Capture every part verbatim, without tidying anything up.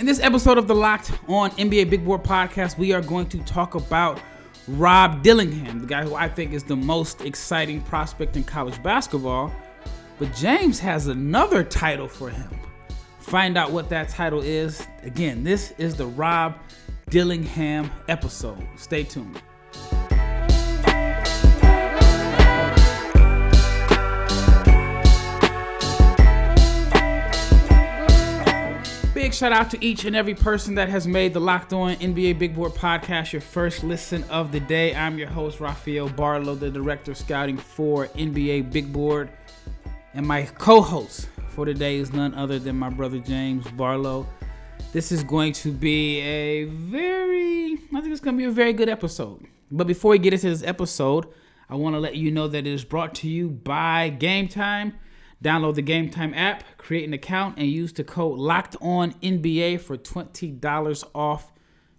In this episode of the Locked On N B A Big Board Podcast, we are going to talk about Rob Dillingham, the guy who I think is the most exciting prospect in college basketball. But James has another title for him. Find out what that title is. Again, this is the Rob Dillingham episode. Stay tuned. Big shout out to each and every person that has made the Locked On N B A Big Board Podcast your first listen of the day. I'm your host, Rafael Barlowe, the Director of Scouting for N B A Big Board. And my co-host for today is none other than my brother, James Barlowe. This is going to be a very, I think it's going to be a very good episode. But before we get into this episode, I want to let you know that it is brought to you by Gametime. Download the Gametime app, create an account, and use the code LOCKEDONNBA for twenty dollars off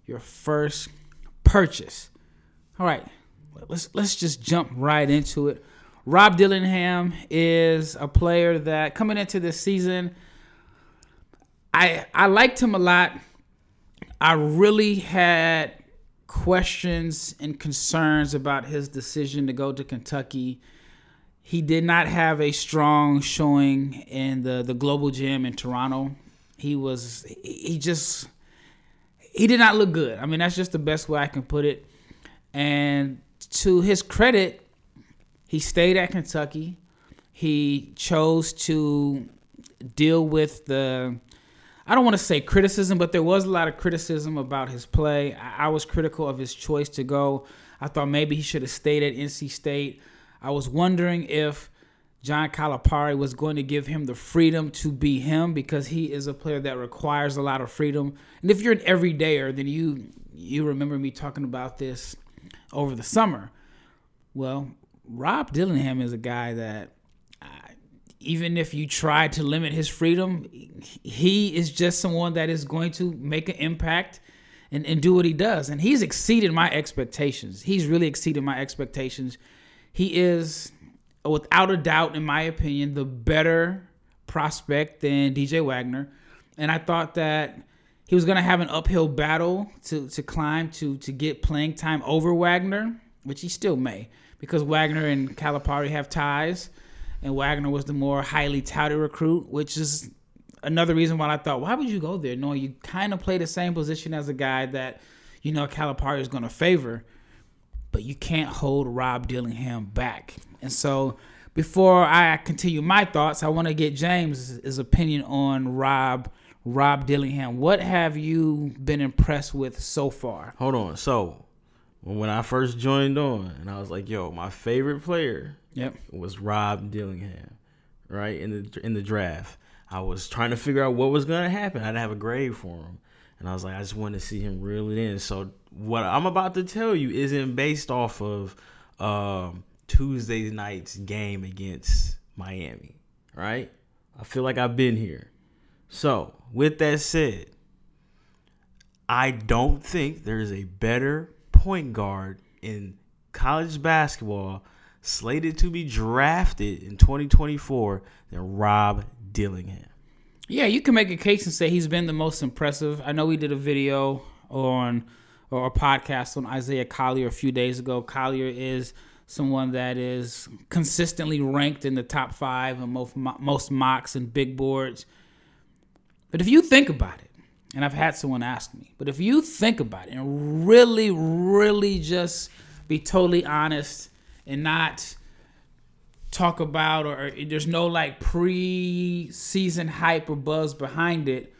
your first purchase. All right, let's let's just jump right into it. Rob Dillingham is a player that coming into this season, I I liked him a lot. I really had questions and concerns about his decision to go to Kentucky. He did not have a strong showing in the, the Global Gym in Toronto. He was, he just, he did not look good. I mean, that's just the best way I can put it. And to his credit, he stayed at Kentucky. He chose to deal with the, I don't want to say criticism, but there was a lot of criticism about his play. I, I was critical of his choice to go. I thought maybe he should have stayed at N C State. I was wondering if John Calipari was going to give him the freedom to be him, because he is a player that requires a lot of freedom. And if you're an everydayer, then you you remember me talking about this over the summer. Well, Rob Dillingham is a guy that uh, even if you try to limit his freedom, he is just someone that is going to make an impact and, and do what he does. And he's exceeded my expectations. He's really exceeded my expectations. He is, without a doubt, in my opinion, the better prospect than D J Wagner. And I thought that he was going to have an uphill battle to, to climb to, to get playing time over Wagner, which he still may, because Wagner and Calipari have ties. And Wagner was the more highly touted recruit, which is another reason why I thought, why would you go there? No, you kind of play the same position as a guy that, you know, Calipari is going to favor. But you can't hold Rob Dillingham back. And so before I continue my thoughts, I want to get James's opinion on Rob Rob Dillingham. What have you been impressed with so far? Hold on. So when I first joined on, and I was like, yo, my favorite player yep. was Rob Dillingham, right, in the in the draft. I was trying to figure out what was going to happen. I didn't have a grade for him. And I was like, I just wanted to see him reel it in. So what I'm about to tell you isn't based off of um, Tuesday night's game against Miami, right? I feel like I've been here. So with that said, I don't think there is a better point guard in college basketball slated to be drafted in twenty twenty-four than Rob Dillingham. Yeah, you can make a case and say he's been the most impressive. I know we did a video on or a podcast on Isaiah Collier a few days ago. Collier is someone that is consistently ranked in the top five in most, most mocks and big boards. But if you think about it, and I've had someone ask me, but if you think about it and really, really just be totally honest and not talk about, or, or there's no like pre-season hype or buzz behind it,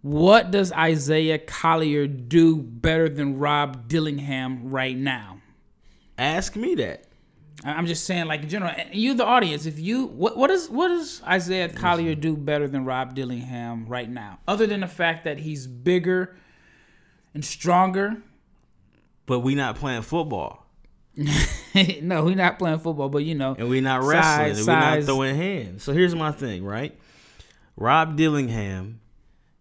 what does Isaiah Collier do better than Rob Dillingham right now? Ask me that. I'm just saying, like, in general, you the audience, if you what what is what does Isaiah Collier do better than Rob Dillingham right now, other than the fact that he's bigger and stronger? But we not playing football. No, we're not playing football, but you know, and we're not wrestling, size, and we're size. not throwing hands. So here's my thing, right? Rob Dillingham,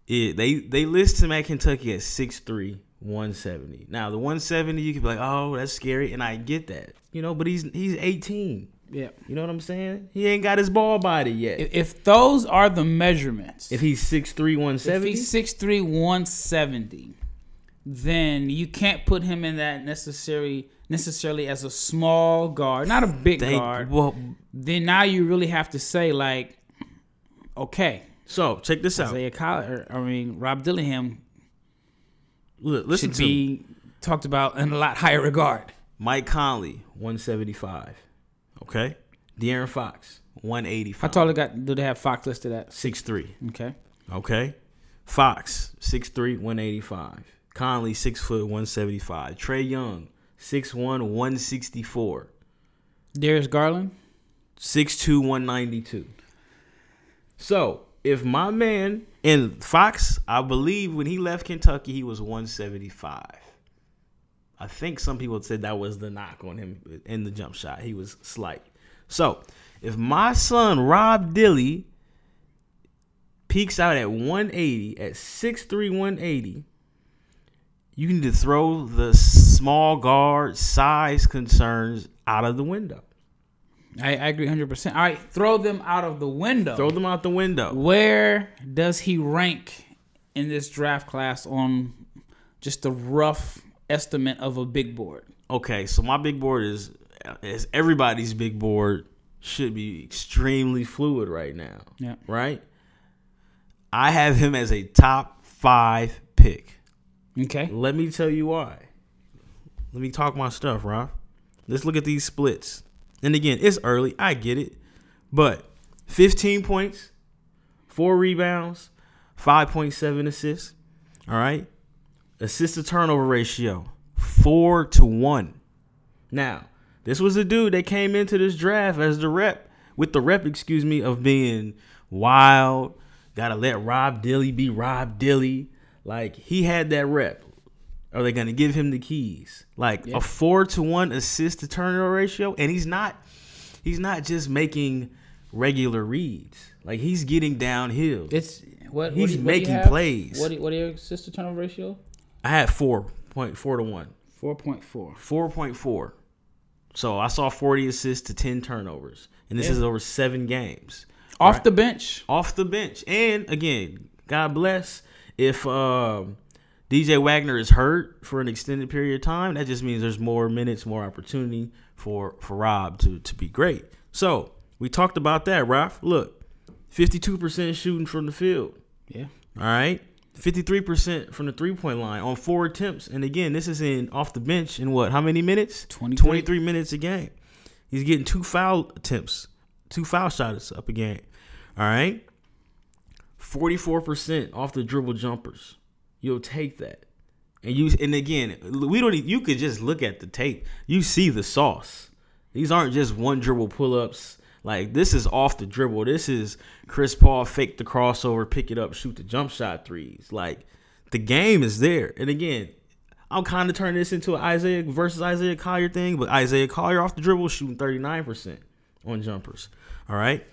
it, they they list him at Kentucky at six three, one seventy. Now the one seventy, you could be like, oh, that's scary, and I get that, you know. But he's he's eighteen. Yeah. You know what I'm saying? He ain't got his ball body yet. If those are the measurements. If he's six three, one seventy? If he's six three, one seventy, then you can't put him in that necessary necessarily as a small guard, not a big Thank, guard. Well, then now you really have to say, like, okay. So, check this out. Isaiah Collier, I mean, Rob Dillingham Look, listen should to be me. talked about in a lot higher regard. Mike Conley, one seventy-five. Okay. De'Aaron Fox, one eighty-five. How tall they got, do they have Fox listed at? six three. Okay. Okay. Fox, six three, one eighty-five. Conley, six foot, one seventy-five. Trey Young, six one, one sixty-four. Darius Garland? six two, one ninety-two. So, if my man, and Fox, I believe when he left Kentucky, he was one seventy-five. I think some people said that was the knock on him in the jump shot. He was slight. So, if my son, Rob Dilly, peaks out at one eighty, at six three, one eighty, you need to throw the small guard size concerns out of the window. I, I agree one hundred percent. All right, throw them out of the window. Throw them out the window. Where does he rank in this draft class on just the rough estimate of a big board? Okay, so my big board is, is everybody's big board should be extremely fluid right now. Yeah. Right? I have him as a top five pick. Okay. Let me tell you why. Let me talk my stuff, Rob. Let's look at these splits. And again, it's early. I get it. But fifteen points, four rebounds, five point seven assists. All right. Assist to turnover ratio, four to one. Now, this was a dude that came into this draft as the rep, with the rep, excuse me, of being wild. Gotta let Rob Dilly be Rob Dilly. Like, he had that rep. Are they going to give him the keys? Like, yeah. A four to one assist to turnover ratio. And he's not he's not just making regular reads. Like, he's getting downhill. It's what, he's what you, making what plays. What do, what do your assist to turnover ratio? I had four point four to one. four point four. four point four. So, I saw forty assists to ten turnovers. And this yeah. is over seven games. Off right? the bench. Off the bench. And, again, God bless. If um, D J Wagner is hurt for an extended period of time, that just means there's more minutes, more opportunity for, for Rob to, to be great. So, we talked about that, Ralph. Look, fifty-two percent shooting from the field. Yeah. All right. fifty-three percent from the three-point line on four attempts. And, again, this is in off the bench in what? How many minutes? twenty-three. twenty-three minutes a game. He's getting two foul attempts, two foul shots up a game. All right. forty-four percent off the dribble jumpers. You'll take that. And you and again, we don't you could just look at the tape. You see the sauce. These aren't just one dribble pull-ups. Like, this is off the dribble. This is Chris Paul fake the crossover, pick it up, shoot the jump shot threes. Like, the game is there. And again, I'm kind of turning this into an Isaiah versus Isaiah Collier thing, but Isaiah Collier off the dribble shooting thirty-nine percent on jumpers. All right?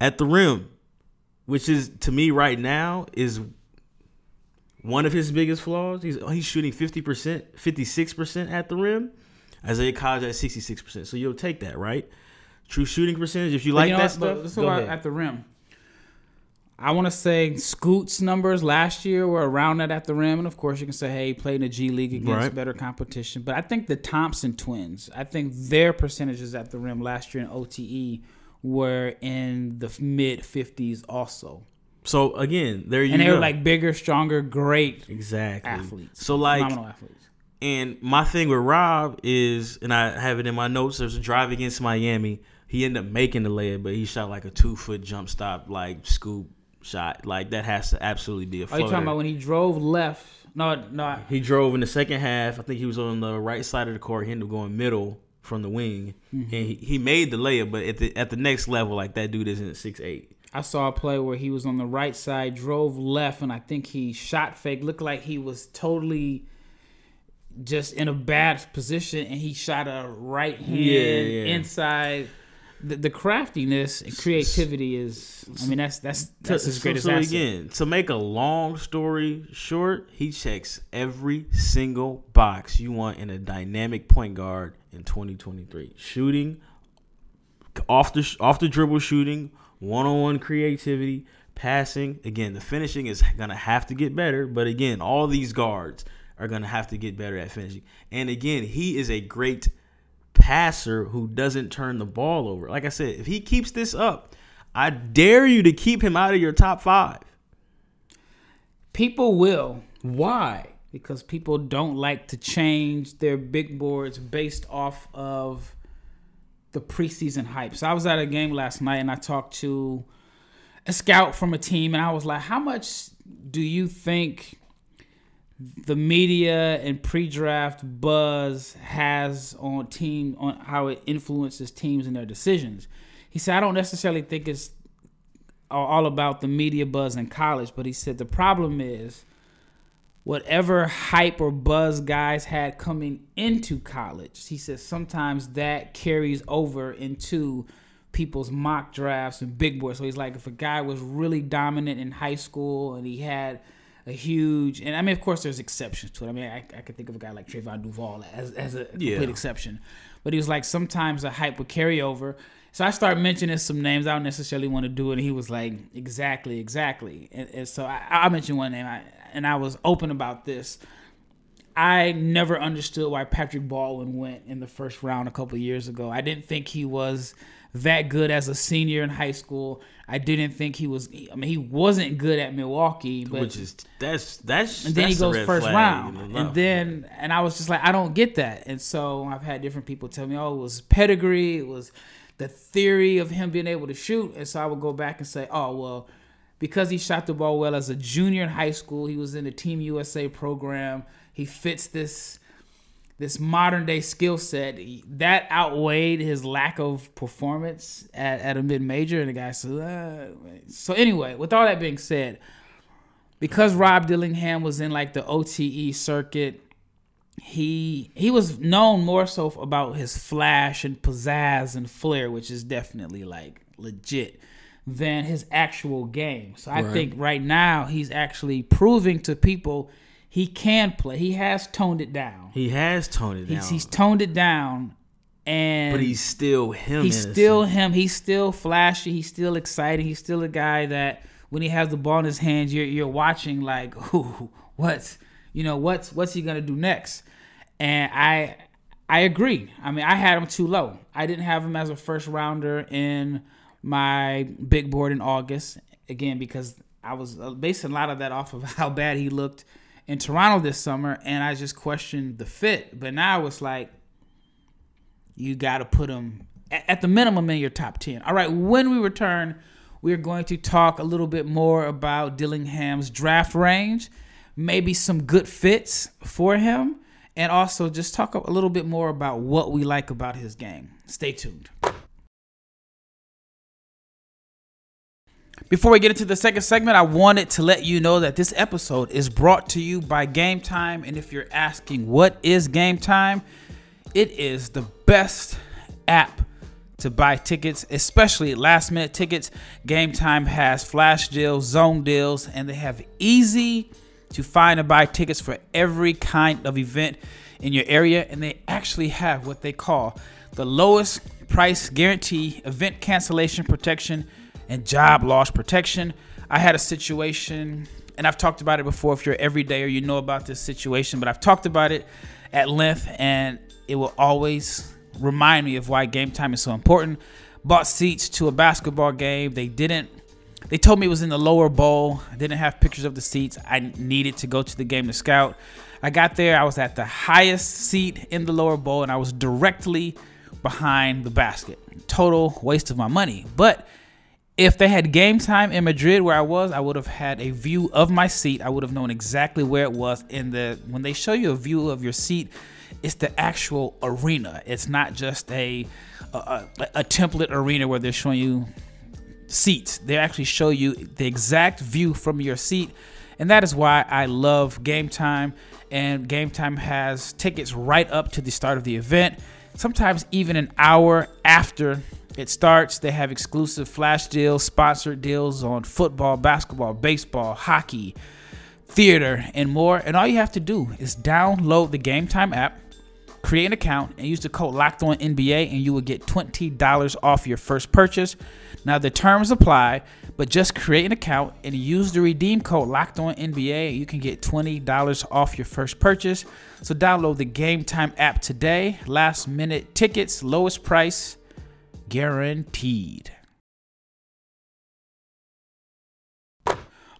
At the rim, which is, to me right now, is one of his biggest flaws. He's he's shooting fifty percent, fifty-six percent at the rim. Isaiah Collier at sixty-six percent. So you'll take that, right? True shooting percentage, if you like you know, that stuff, let's go ahead. At the rim, I want to say Scoot's numbers last year were around that at the rim. And, of course, you can say, hey, he played in the G League against right. better competition. But I think the Thompson twins, I think their percentages at the rim last year in O T E were in the mid fifties also. So again, there you go. And they were like bigger, stronger, great exactly athletes. So like phenomenal athletes. And my thing with Rob is, and I have it in my notes, there's a drive against Miami. He ended up making the layup, but he shot like a two foot jump stop, like scoop shot. Like, that has to absolutely be a floater. Are you talking about when he drove left? No, no. He drove in the second half. I think he was on the right side of the court. He ended up going middle from the wing, mm-hmm. and he, he made the layup, but at the at the next level, like, that dude isn't six eight. I saw a play where he was on the right side, drove left, and I think he shot fake, looked like he was totally just in a bad position, and he shot a right hand yeah, yeah. inside. The, the craftiness and creativity is, I mean, that's that's, that's his greatest so, so asset. Again, to make a long story short, he checks every single box you want in a dynamic point guard in twenty twenty-three. Shooting, off the off the dribble shooting, one-on-one creativity, passing. Again, the finishing is going to have to get better. But again, all these guards are going to have to get better at finishing. And again, he is a great passer who doesn't turn the ball over. Like I said, if he keeps this up, I dare you to keep him out of your top five. People will. Why? Because people don't like to change their big boards based off of the preseason hype. So I was at a game last night and I talked to a scout from a team and I was like, how much do you think the media and pre-draft buzz has on team, on how it influences teams and their decisions? He said, I don't necessarily think it's all about the media buzz in college, but he said the problem is whatever hype or buzz guys had coming into college, he says sometimes that carries over into people's mock drafts and big boards. So he's like, if a guy was really dominant in high school and he had a huge, and I mean, of course, there's exceptions to it. I mean, I, I could think of a guy like Trayvon Duvall as, as a complete yeah. exception. But he was like, sometimes the hype would carry over. So I started mentioning some names. I don't necessarily want to do it. And he was like, exactly, exactly. And, and so I, I mentioned one name, I, and I was open about this. I never understood why Patrick Baldwin went in the first round a couple of years ago. I didn't think he was that good as a senior in high school. I didn't think he was. I mean, he wasn't good at Milwaukee, but which is that's that's. And then that's he goes first round, and, and then and I was just like, I don't get that. And so I've had different people tell me, oh, it was pedigree, it was the theory of him being able to shoot. And so I would go back and say, oh well, because he shot the ball well as a junior in high school, he was in the Team U S A program. He fits this. This modern-day skill set, that outweighed his lack of performance at, at a mid-major. And the guy said, uh, so anyway, with all that being said, because Rob Dillingham was in, like, the O T E circuit, he he was known more so about his flash and pizzazz and flair, which is definitely, like, legit, than his actual game. So I right. think right now he's actually proving to people he can play. He has toned it down. He has toned it down. He's, he's toned it down, and but he's still him. He's still him. He's still flashy. He's still exciting. He's still a guy that when he has the ball in his hands, you're you're watching like, ooh, what's you know what's what's he gonna do next? And I I agree. I mean, I had him too low. I didn't have him as a first rounder in my big board in August again because I was basing a lot of that off of how bad he looked in Toronto this summer, and I just questioned the fit. But now it's like, you got to put him at the minimum in your top ten. All right, when we return, we're going to talk a little bit more about Dillingham's draft range, maybe some good fits for him, and also just talk a little bit more about what we like about his game. Stay tuned. Before we get into the second segment, I wanted to let you know that this episode is brought to you by Gametime. And if you're asking what is Gametime, it is the best app to buy tickets, especially last minute tickets. Gametime has flash deals, zone deals, and they have easy to find and buy tickets for every kind of event in your area. And they actually have what they call the lowest price guarantee, event cancellation protection, and job loss protection. I had a situation, and I've talked about it before if you're everyday or you know about this situation, but I've talked about it at length, and it will always remind me of why Game Time is so important. Bought seats to a basketball game. They didn't, they told me it was in the lower bowl. I didn't have pictures of the seats. I needed to go to the game to scout. I got there, I was at the highest seat in the lower bowl, and I was directly behind the basket. Total waste of my money. But if they had Game Time in Madrid where I was, I would have had a view of my seat. I would have known exactly where it was. In the when they show you a view of your seat, it's the actual arena. It's not just a a, a, a template arena where they're showing you seats. They actually show you the exact view from your seat. And that is why I love Game Time. And Game Time has tickets right up to the start of the event, sometimes even an hour after it starts. They have exclusive flash deals, sponsored deals on football, basketball, baseball, hockey, theater, and more. And all you have to do is download the Game Time app, create an account, and use the code LOCKEDONNBA, and you will get twenty dollars off your first purchase. Now, the terms apply, but just create an account and use the redeem code LOCKEDONNBA. You can get twenty dollars off your first purchase. So download the Gametime app today. Last-minute tickets, lowest price, guaranteed.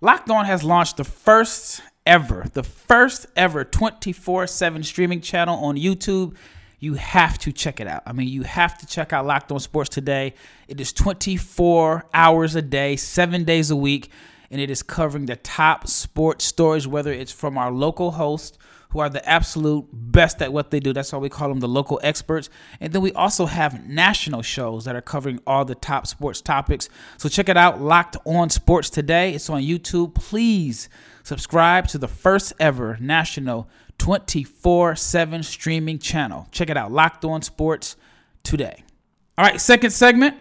Locked On has launched the first ever, the first ever twenty-four seven streaming channel on YouTube. You have to check it out. I mean, you have to check out Locked On Sports Today. It is twenty-four hours a day, seven days a week, and it is covering the top sports stories, whether it's from our local hosts, who are the absolute best at what they do. That's why we call them the local experts. And then we also have national shows that are covering all the top sports topics. So check it out, Locked On Sports Today. It's on YouTube. Please subscribe to the first ever national twenty-four seven streaming channel. Check it out, Locked On Sports Today. All right, second segment,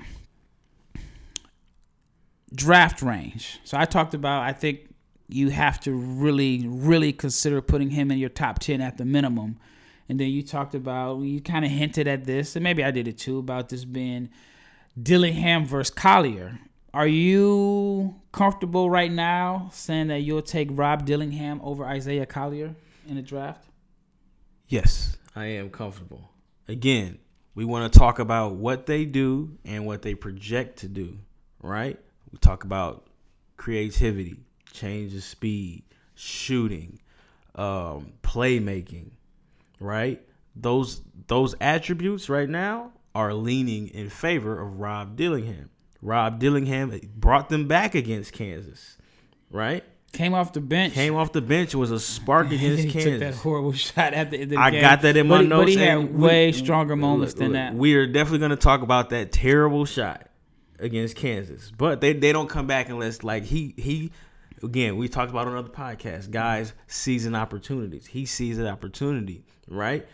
draft range. So I talked about, I think, you have to really, really consider putting him in your top ten at the minimum. And then you talked about, you kind of hinted at this, and maybe I did it too, about this being Dillingham versus Collier. Are you comfortable right now saying that you'll take Rob Dillingham over Isaiah Collier in the draft? Yes, I am comfortable. Again, we want to talk about what they do and what they project to do, right? We talk about creativity, change of speed, shooting, um, playmaking, right? Those those attributes right now are leaning in favor of Rob Dillingham. Rob Dillingham brought them back against Kansas, right? Came off the bench. Came off the bench was a spark against he Kansas. He took that horrible shot at the end of the I game. I got that in my but notes. He, but he had way we, stronger moments look, than look, that. We are definitely going to talk about that terrible shot against Kansas. But they, they don't come back unless, like, he he – again, we talked about on other podcasts, guys seizing opportunities. He sees an opportunity, right?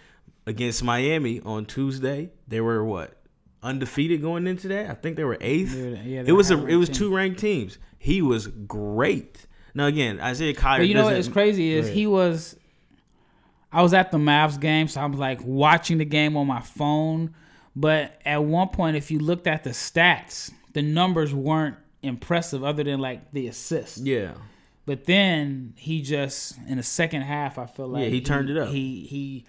Against Miami on Tuesday, they were what? Undefeated going into that? I think they were eighth. Yeah, they it was a, it was two ranked teams. He was great. Now, again, Isaiah Collier. But you know what's crazy is he was – I was at the Mavs game, so I was like watching the game on my phone. But at one point, if you looked at the stats, the numbers weren't impressive other than like the assist. Yeah. But then he just in the second half I feel like yeah, he, he turned it up. He he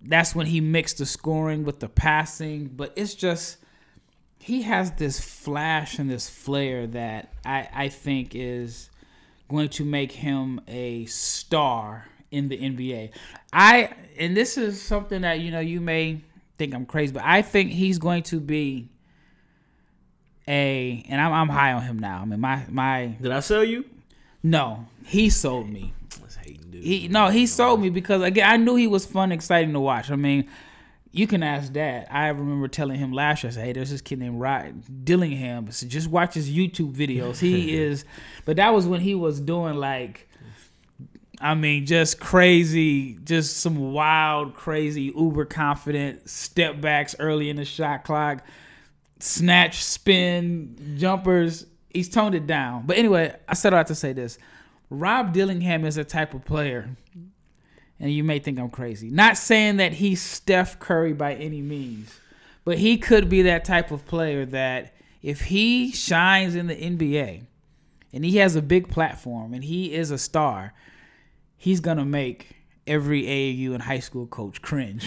that's when he mixed the scoring with the passing. But it's just he has this flash and this flair that I, I think is going to make him a star in the N B A. I and this is something that, you know, you may think I'm crazy, but I think he's going to be A and I'm I'm high on him now. I mean, my my. Did I sell you? No, he sold me. That's hating, dude. He no, he sold me because again, I knew he was fun, exciting to watch. I mean, you can ask that. I remember telling him last year, I said, "Hey, there's this kid named Rod Dillingham. So just watch his YouTube videos. He is." But that was when he was doing like, I mean, just crazy, just some wild, crazy, uber confident step backs early in the shot clock. Snatch, spin, jumpers. He's toned it down. But anyway, I said all that to say this. Rob Dillingham is a type of player, and you may think I'm crazy, not saying that he's Steph Curry by any means, but he could be that type of player that if he shines in the N B A and he has a big platform and he is a star, he's going to make every A A U and high school coach cringe.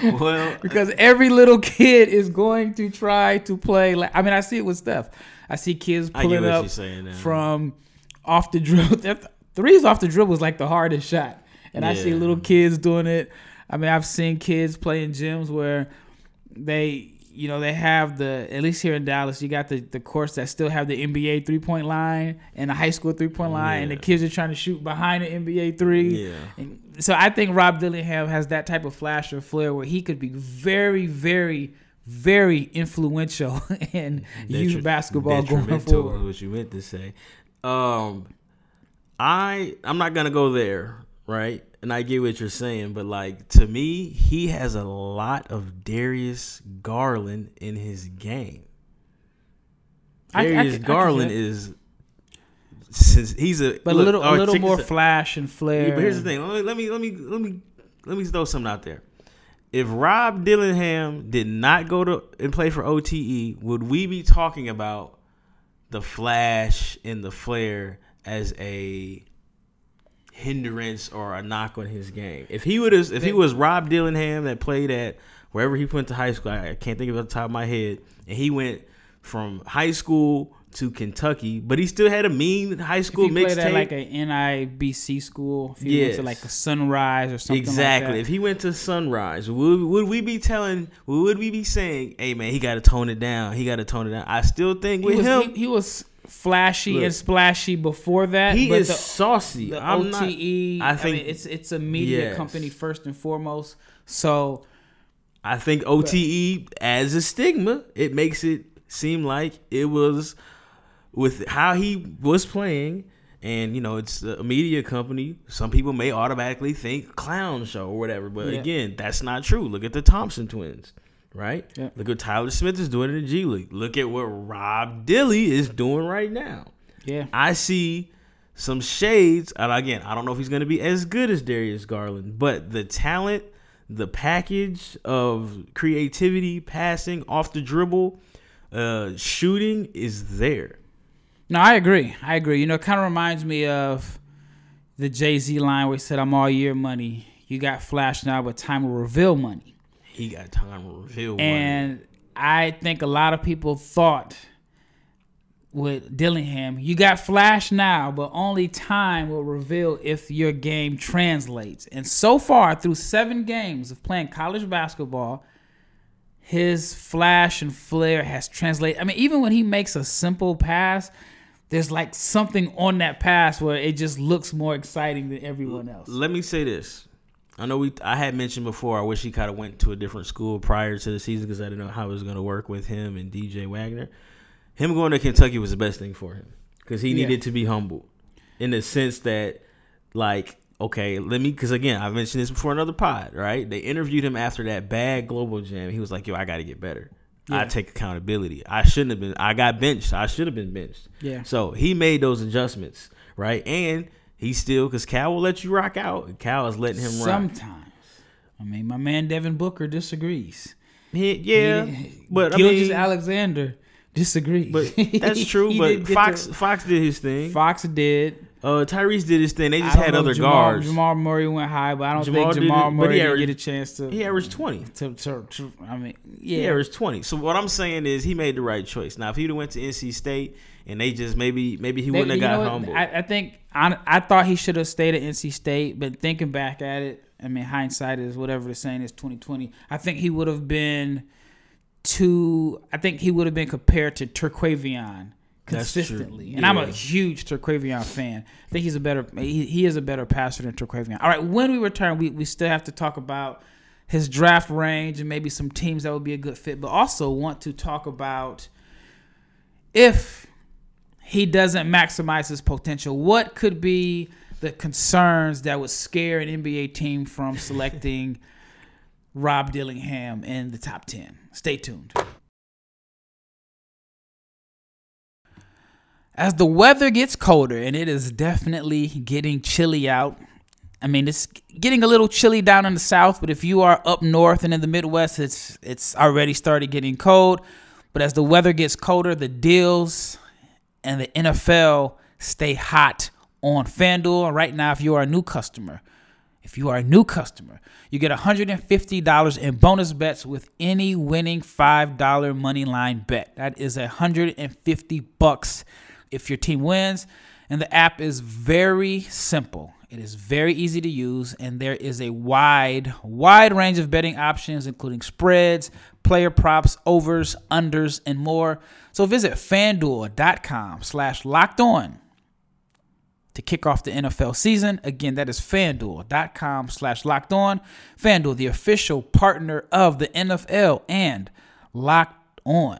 Well, because every little kid is going to try to play. Like, I mean, I see it with Steph. I see kids pulling up from off the dribble. Threes off the dribble is like the hardest shot. And yeah. I see little kids doing it. I mean, I've seen kids play in gyms where they, you know, they have the, at least here in Dallas, you got the, the courts that still have the N B A three-point line and the high school three-point line, yeah. and the kids are trying to shoot behind the N B A three. Yeah. And so I think Rob Dillingham has that type of flash or flair where he could be very, very, very influential in youth tr- basketball going forward. What you meant to say. Um, I, I'm not going to go there, right? And I get what you're saying, but, like, to me, he has a lot of Darius Garland in his game. Darius I, I can, Garland is – since he's a – But look, a little, a little more flash and flair. Yeah, but here's the thing. Let me, let me, let me, let me throw something out there. If Rob Dillingham did not go to and play for O T E, would we be talking about the flash and the flare as a hindrance or a knock on his game? If he would have, if he was Rob Dillingham that played at wherever he went to high school, I can't think of it off the top of my head, and he went from high school to Kentucky, but he still had a mean high school mixtape. If he played at like an N I B C school, if he yes. went to like a Sunrise or something exactly. like that. If he went to Sunrise, would, would we be telling, would we be saying, hey man, he got to tone it down, he got to tone it down. I still think he with was, him. He, he was flashy look, and splashy before that. He but is the, saucy. The I'm O T E, not, I, think, I mean, it's, it's a media yes. company first and foremost. So I think O T E but, as a stigma, it makes it seem like it was with how he was playing, and you know, it's a media company. Some people may automatically think clown show or whatever, but yeah. again, that's not true. Look at the Thompson twins, right? Yeah. Look what Tyler Smith is doing in the G League. Look at what Rob Dilly is doing right now. Yeah, I see some shades, and again, I don't know if he's going to be as good as Darius Garland, but the talent, the package of creativity, passing, off the dribble, uh, shooting is there. No, I agree. I agree. You know, it kind of reminds me of the Jay-Z line where he said, I'm all year money. You got flash now, but time will reveal money. He got time will reveal money. And I think a lot of people thought with Dillingham, you got flash now, but only time will reveal if your game translates. And so far, through seven games of playing college basketball, his flash and flare has translated. I mean, even when he makes a simple pass, there's like something on that pass where it just looks more exciting than everyone else. Let me say this. I know we I had mentioned before, I wish he kind of went to a different school prior to the season because I didn't know how it was going to work with him and D J Wagner. Him going to Kentucky was the best thing for him because he needed yeah. to be humble in the sense that, like, okay, let me, because again, I mentioned this before another pod, right? They interviewed him after that bad Global Jam. He was like, yo, I got to get better. Yeah. I take accountability. I shouldn't have been. I got benched. I should have been benched. Yeah. So he made those adjustments, right? And he still, because Cal will let you rock out, and Cal is letting him Sometimes. rock. Sometimes. I mean, my man Devin Booker disagrees. He, yeah, he, but Gilgeous I mean, Alexander disagrees. But that's true. But Fox, the, Fox did his thing. Fox did. Uh, Tyrese did his thing. They just had other Jamal, guards. Jamal Murray went high, but I don't Jamal think Jamal did it, Murray did averaged, get a chance to. He averaged twenty. To, to, to, I mean, yeah. He averaged twenty. So what I'm saying is he made the right choice. Now, if he'd have went to N C State and they just maybe maybe he they, wouldn't have got humbled. I, I think I, I thought he should have stayed at N C State, but thinking back at it, I mean, hindsight is whatever the saying is twenty twenty. I think he would have been too. I think he would have been compared to Terquavion. Consistently, and yeah. I'm a huge Terquavion fan. I think he's a better he, he is a better passer than Terquavion. All right, when we return, we, we still have to talk about his draft range and maybe some teams that would be a good fit, but also want to talk about if he doesn't maximize his potential, what could be the concerns that would scare an N B A team from selecting Rob Dillingham in the top ten. Stay tuned. As the weather gets colder, and it is definitely getting chilly out. I mean, it's getting a little chilly down in the south, but if you are up north and in the Midwest, it's it's already started getting cold. But as the weather gets colder, the deals and the N F L stay hot on FanDuel. Right now, if you are a new customer, if you are a new customer, you get one hundred fifty dollars in bonus bets with any winning five dollar money line bet. That is one hundred fifty bucks. If your team wins, and the app is very simple. It is very easy to use, and there is a wide, wide range of betting options, including spreads, player props, overs, unders, and more. So visit FanDuel.com slash locked on to kick off the N F L season. Again, that is FanDuel.com slash locked on. FanDuel, the official partner of the N F L and Locked On.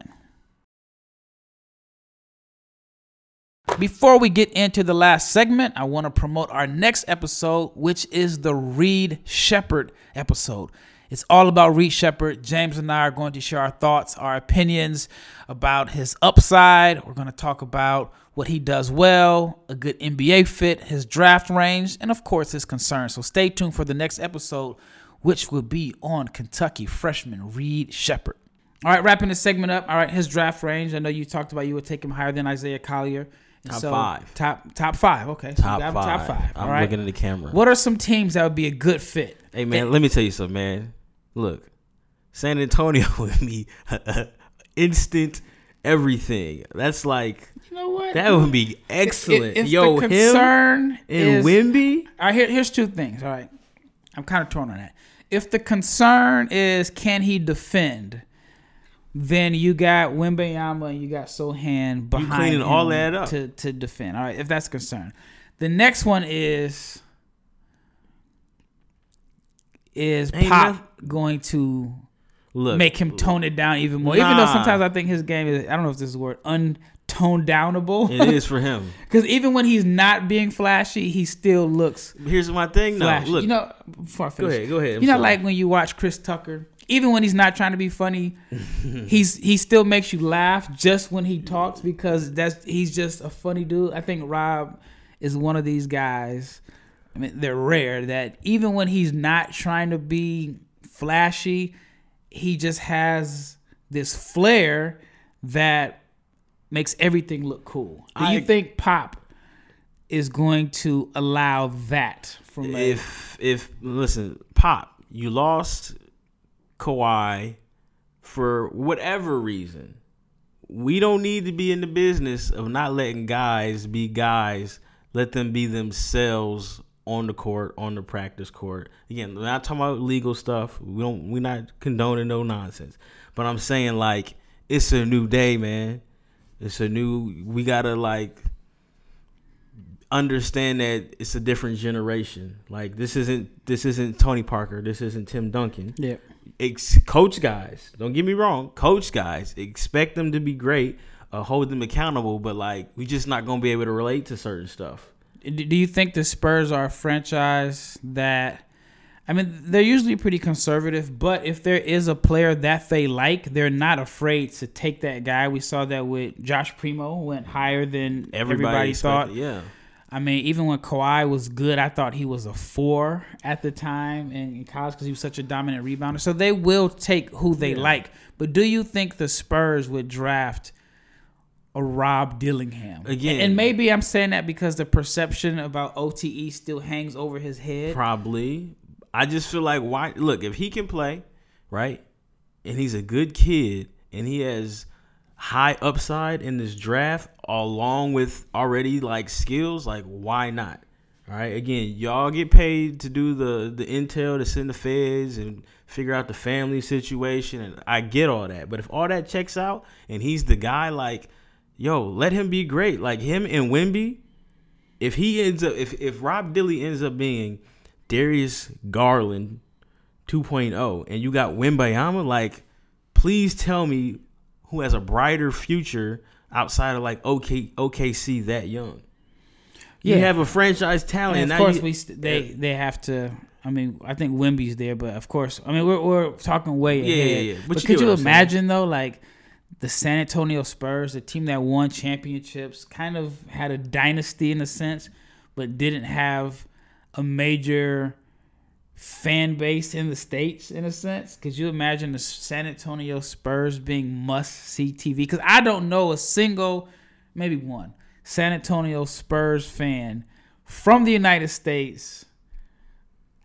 Before we get into the last segment, I want to promote our next episode, which is the Reed Shepherd episode. It's all about Reed Shepherd. James and I are going to share our thoughts, our opinions about his upside. We're going to talk about what he does well, a good N B A fit, his draft range, and of course his concerns. So stay tuned for the next episode, which will be on Kentucky freshman Reed Shepherd. All right, wrapping this segment up. All right, his draft range. I know you talked about you would take him higher than Isaiah Collier. And top so, five. Top top five. Okay. So top, five. top five. All I'm right? looking at the camera. What are some teams that would be a good fit? Hey, man, that- let me tell you something, man. Look, San Antonio would be instant everything. That's like, you know what? That would be excellent. It, it, Yo, the concern him and Wemby. All right, here, here's two things. All right. I'm kind of torn on that. If the concern is can he defend, then you got Wembanyama and you got Sohan behind you cleaning him all that up. To, to defend. All right, if that's a concern. The next one is is Ain't Pop nothing. going to look, make him look. tone it down even more. Nah. Even though sometimes I think his game is, I don't know if this is the word, untoned downable. It is for him. Because even when he's not being flashy, he still looks Here's my thing now. Look. You know, before I finish. Go ahead, go ahead. I'm you know sorry. Like when you watch Chris Tucker, even when he's not trying to be funny, he's he still makes you laugh just when he talks because that's he's just a funny dude. I think Rob is one of these guys. I mean, they're rare that even when he's not trying to be flashy, he just has this flair that makes everything look cool. Do I, you think Pop is going to allow that from a, if if listen, Pop, you lost Kawhi for whatever reason. We don't need to be in the business of not letting guys be guys. Let them be themselves on the court, on the practice court. Again, we're not talking about legal stuff. We don't we're not condoning no nonsense. But I'm saying, like, it's a new day, man. It's a new we gotta like understand that it's a different generation. Like this isn't this isn't Tony Parker. This isn't Tim Duncan. Yeah. Ex- coach guys, don't get me wrong. Coach guys, expect them to be great, uh, hold them accountable, but like we just not gonna be able to relate to certain stuff. Do you think the Spurs are a franchise that, I mean, they're usually pretty conservative, but if there is a player that they like, they're not afraid to take that guy. We saw that with Josh Primo, went higher than everybody, everybody thought. Yeah. I mean, even when Kawhi was good, I thought he was a four at the time in college because he was such a dominant rebounder. So they will take who they yeah. like. But do you think the Spurs would draft a Rob Dillingham? Again. And, and maybe I'm saying that because the perception about O T E still hangs over his head. Probably. I just feel like, why? Look, if he can play, right, and he's a good kid, and he has high upside in this draft along with already like skills, like why not? All right, again, y'all get paid to do the the intel, to send the feds and figure out the family situation, and I get all that. But if all that checks out and he's the guy, like, yo, let him be great. Like him and Wemby, if he ends up if, if Rob Dilly ends up being Darius Garland two point oh and you got Wembanyama, like please tell me who has a brighter future outside of like O K C that young. You yeah. have a franchise talent. And of now course, you, we st- they yeah. they have to. I mean, I think Wemby's there, but of course, I mean, we're we're talking way yeah, ahead. Yeah, yeah. But, but you could you imagine saying? though, like the San Antonio Spurs, the team that won championships, kind of had a dynasty in a sense, but didn't have a major fan base in the States, in a sense. Could you imagine the San Antonio Spurs being must-see T V? Because I don't know a single, maybe one, San Antonio Spurs fan from the United States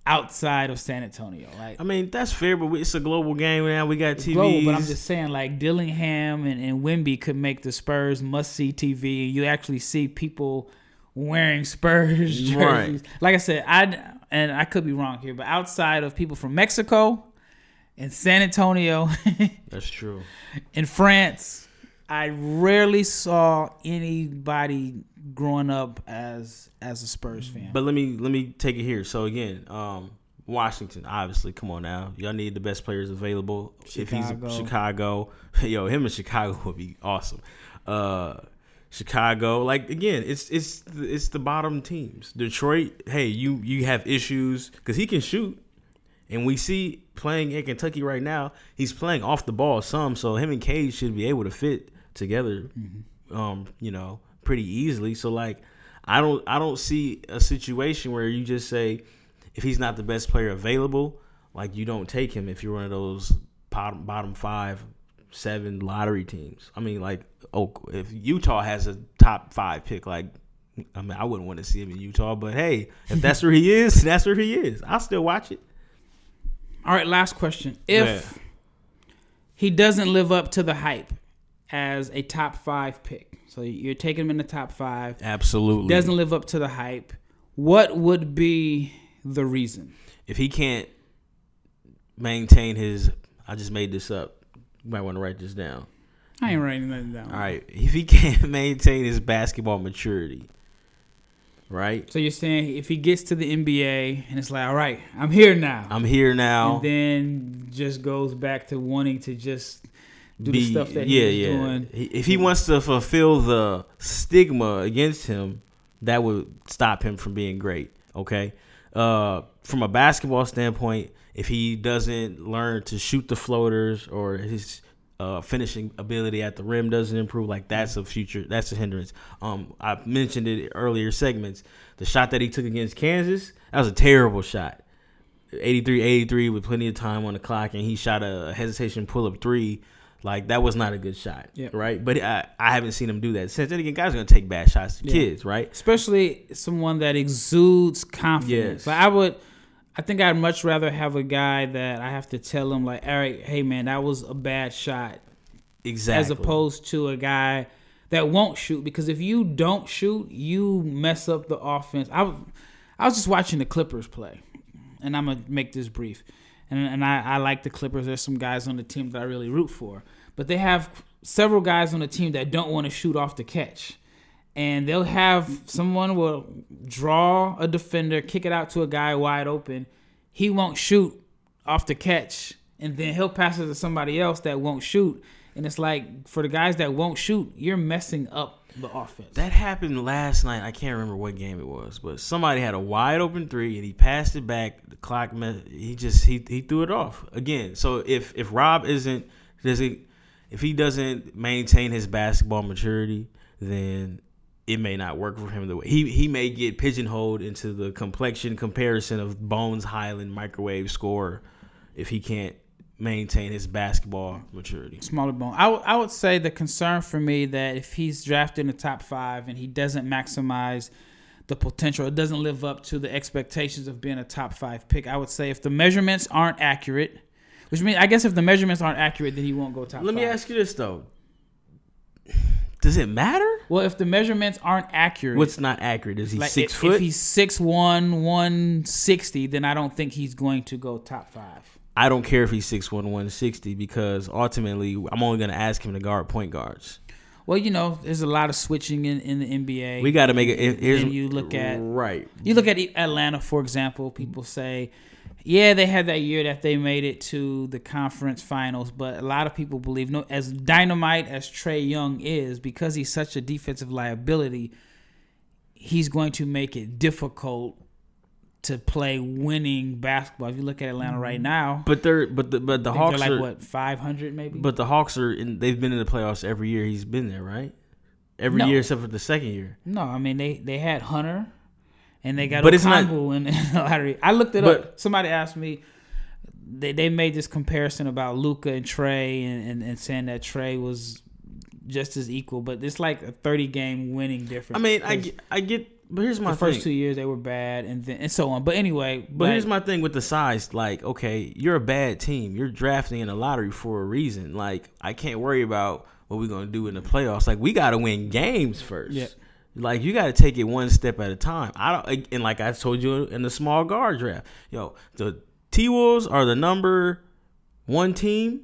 outside of San Antonio. Like, I mean, that's fair, but it's a global game now. We got T Vs. Global, but I'm just saying, like, Dillingham and, and Wemby could make the Spurs must-see T V. You actually see people wearing Spurs jerseys. Right. Like I said, I... and I could be wrong here, but outside of people from Mexico and San Antonio. That's true. In France, I rarely saw anybody growing up as as a Spurs fan. But let me let me take it here. So, again, um, Washington, obviously. Come on now. Y'all need the best players available. Chicago. If he's Chicago. Yo, him in Chicago would be awesome. Uh Chicago, like again, it's it's it's the bottom teams. Detroit, hey, you you have issues because he can shoot. And we see playing in Kentucky right now, he's playing off the ball some, so him and Cade should be able to fit together, mm-hmm. um, you know, pretty easily. So, like, I don't I don't see a situation where you just say if he's not the best player available, like, you don't take him if you're one of those bottom, bottom five, seven lottery teams. I mean, like, oh, if Utah has a top five pick, like, I mean, I wouldn't want to see him in Utah, but hey, if that's where he is, that's where he is. I'll still watch it. All right, last question. If yeah. he doesn't live up to the hype as a top five pick, so you're taking him in the top five. Absolutely. Doesn't live up to the hype. What would be the reason? If he can't maintain his, I just made this up. You might want to write this down. I ain't writing nothing down. All right. If he can't maintain his basketball maturity. Right. So you're saying if he gets to the N B A and it's like, all right, I'm here now. I'm here now. And then just goes back to wanting to just do Be, the stuff that yeah, he's yeah. doing. If he wants to fulfill the stigma against him, that would stop him from being great. Okay. Uh, from a basketball standpoint, if he doesn't learn to shoot the floaters or his uh, finishing ability at the rim doesn't improve, like that's a future, that's a hindrance. Um, I mentioned it in earlier segments. The shot that he took against Kansas, that was a terrible shot. eighty-three eighty-three with plenty of time on the clock, and he shot a hesitation pull-up three. Like, that was not a good shot, yeah. right? But I, I haven't seen him do that since. And again, guys are going to take bad shots to yeah. kids, right? Especially someone that exudes confidence. Yes. Like, I would, I think I'd much rather have a guy that I have to tell him, like, all right, hey, man, that was a bad shot. Exactly. As opposed to a guy that won't shoot. Because if you don't shoot, you mess up the offense. I, I was just watching the Clippers play, and I'm going to make this brief. And, and I, I like the Clippers. There's some guys on the team that I really root for. But they have several guys on the team that don't want to shoot off the catch. And they'll have someone will draw a defender, kick it out to a guy wide open. He won't shoot off the catch. And then he'll pass it to somebody else that won't shoot. And it's like, for the guys that won't shoot, you're messing up the offense. That happened last night. I can't remember what game it was, but somebody had a wide open three and he passed it back. The clock, he just he he threw it off again. So if if Rob isn't doesn't if he doesn't maintain his basketball maturity, then it may not work for him the way he he may get pigeonholed into the complexion comparison of Bones Highland microwave scorer if he can't maintain his basketball maturity. Smaller bone. I, w- I would say the concern for me that if he's drafted in the top five and he doesn't maximize the potential, it doesn't live up to the expectations of being a top five pick. I would say if the measurements aren't accurate, which means I guess if the measurements aren't accurate, then he won't go top five. Let me ask you this, though. Does it matter? Well, if the measurements aren't accurate. What's not accurate? Is he like six if, foot? If he's six one, one sixty, then I don't think he's going to go top five. I don't care if he's six one, one sixty because ultimately I'm only going to ask him to guard point guards. Well, you know, there's a lot of switching in, in the N B A. We got to make it. And you look at right. You look at Atlanta, for example. People say, yeah, they had that year that they made it to the conference finals, but a lot of people believe, no, as dynamite as Trey Young is, because he's such a defensive liability, he's going to make it difficult to play winning basketball. If you look at Atlanta right now, but they're but the but the Hawks like, are what five hundred maybe. But the Hawks are in, they've been in the playoffs every year. He's been there, right? Every no. year except for the second year. No, I mean they, they had Hunter, and they got but it's not, in, in the lottery. I looked it but, up. Somebody asked me. They they made this comparison about Luka and Trey, and, and, and saying that Trey was just as equal, but it's like a thirty game winning difference. I mean, I get, I get. But here's my thing. The first thing. two years they were bad, and then and so on. But anyway, but like, here's my thing with the size. Like, okay, you're a bad team. You're drafting in a lottery for a reason. Like, I can't worry about what we're gonna do in the playoffs. Like, we gotta win games first. Yeah. Like, you gotta take it one step at a time. I don't. And like I told you in the small guard draft, yo, the T-Wolves are the number one team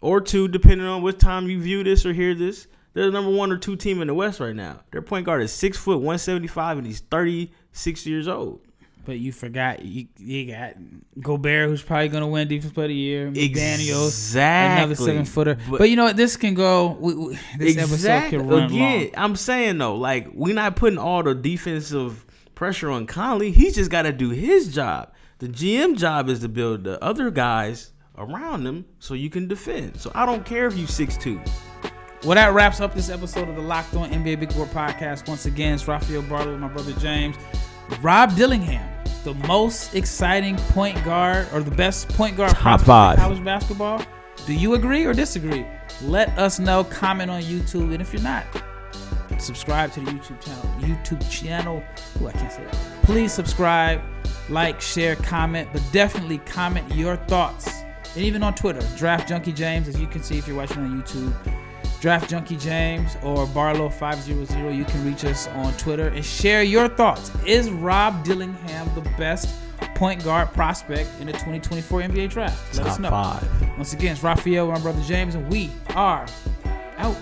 or two, depending on what time you view this or hear this. They're the number one or two team in the West right now. Their point guard is six foot one seventy five, and he's thirty six years old. But you forgot you, you got Gobert, who's probably going to win Defensive Player of the Year. McDaniels, exactly, another seven footer. But, but you know what? This can go. We, we, this exactly. episode can run Again, long. I'm saying though, like we're not putting all the defensive pressure on Conley. He's just got to do his job. The G M job is to build the other guys around them so you can defend. So I don't care if you six two. Well, that wraps up this episode of the Locked On N B A Big Board Podcast. Once again, it's Rafael Barlowe with my brother James. Rob Dillingham, the most exciting point guard, or the best point guard top five in college basketball. Do you agree or disagree? Let us know. Comment on YouTube. And if you're not, subscribe to the YouTube channel. YouTube channel. Oh, I can't say that. Please subscribe, like, share, comment, but definitely comment your thoughts. And even on Twitter, Draft Junkie James, as you can see if you're watching on YouTube. Draft Junkie James or Barlowe five hundred. You can reach us on Twitter and share your thoughts. Is Rob Dillingham the best point guard prospect in the twenty twenty-four N B A draft? Let Top us know. Five. Once again, it's Rafael, my brother James, and we are out.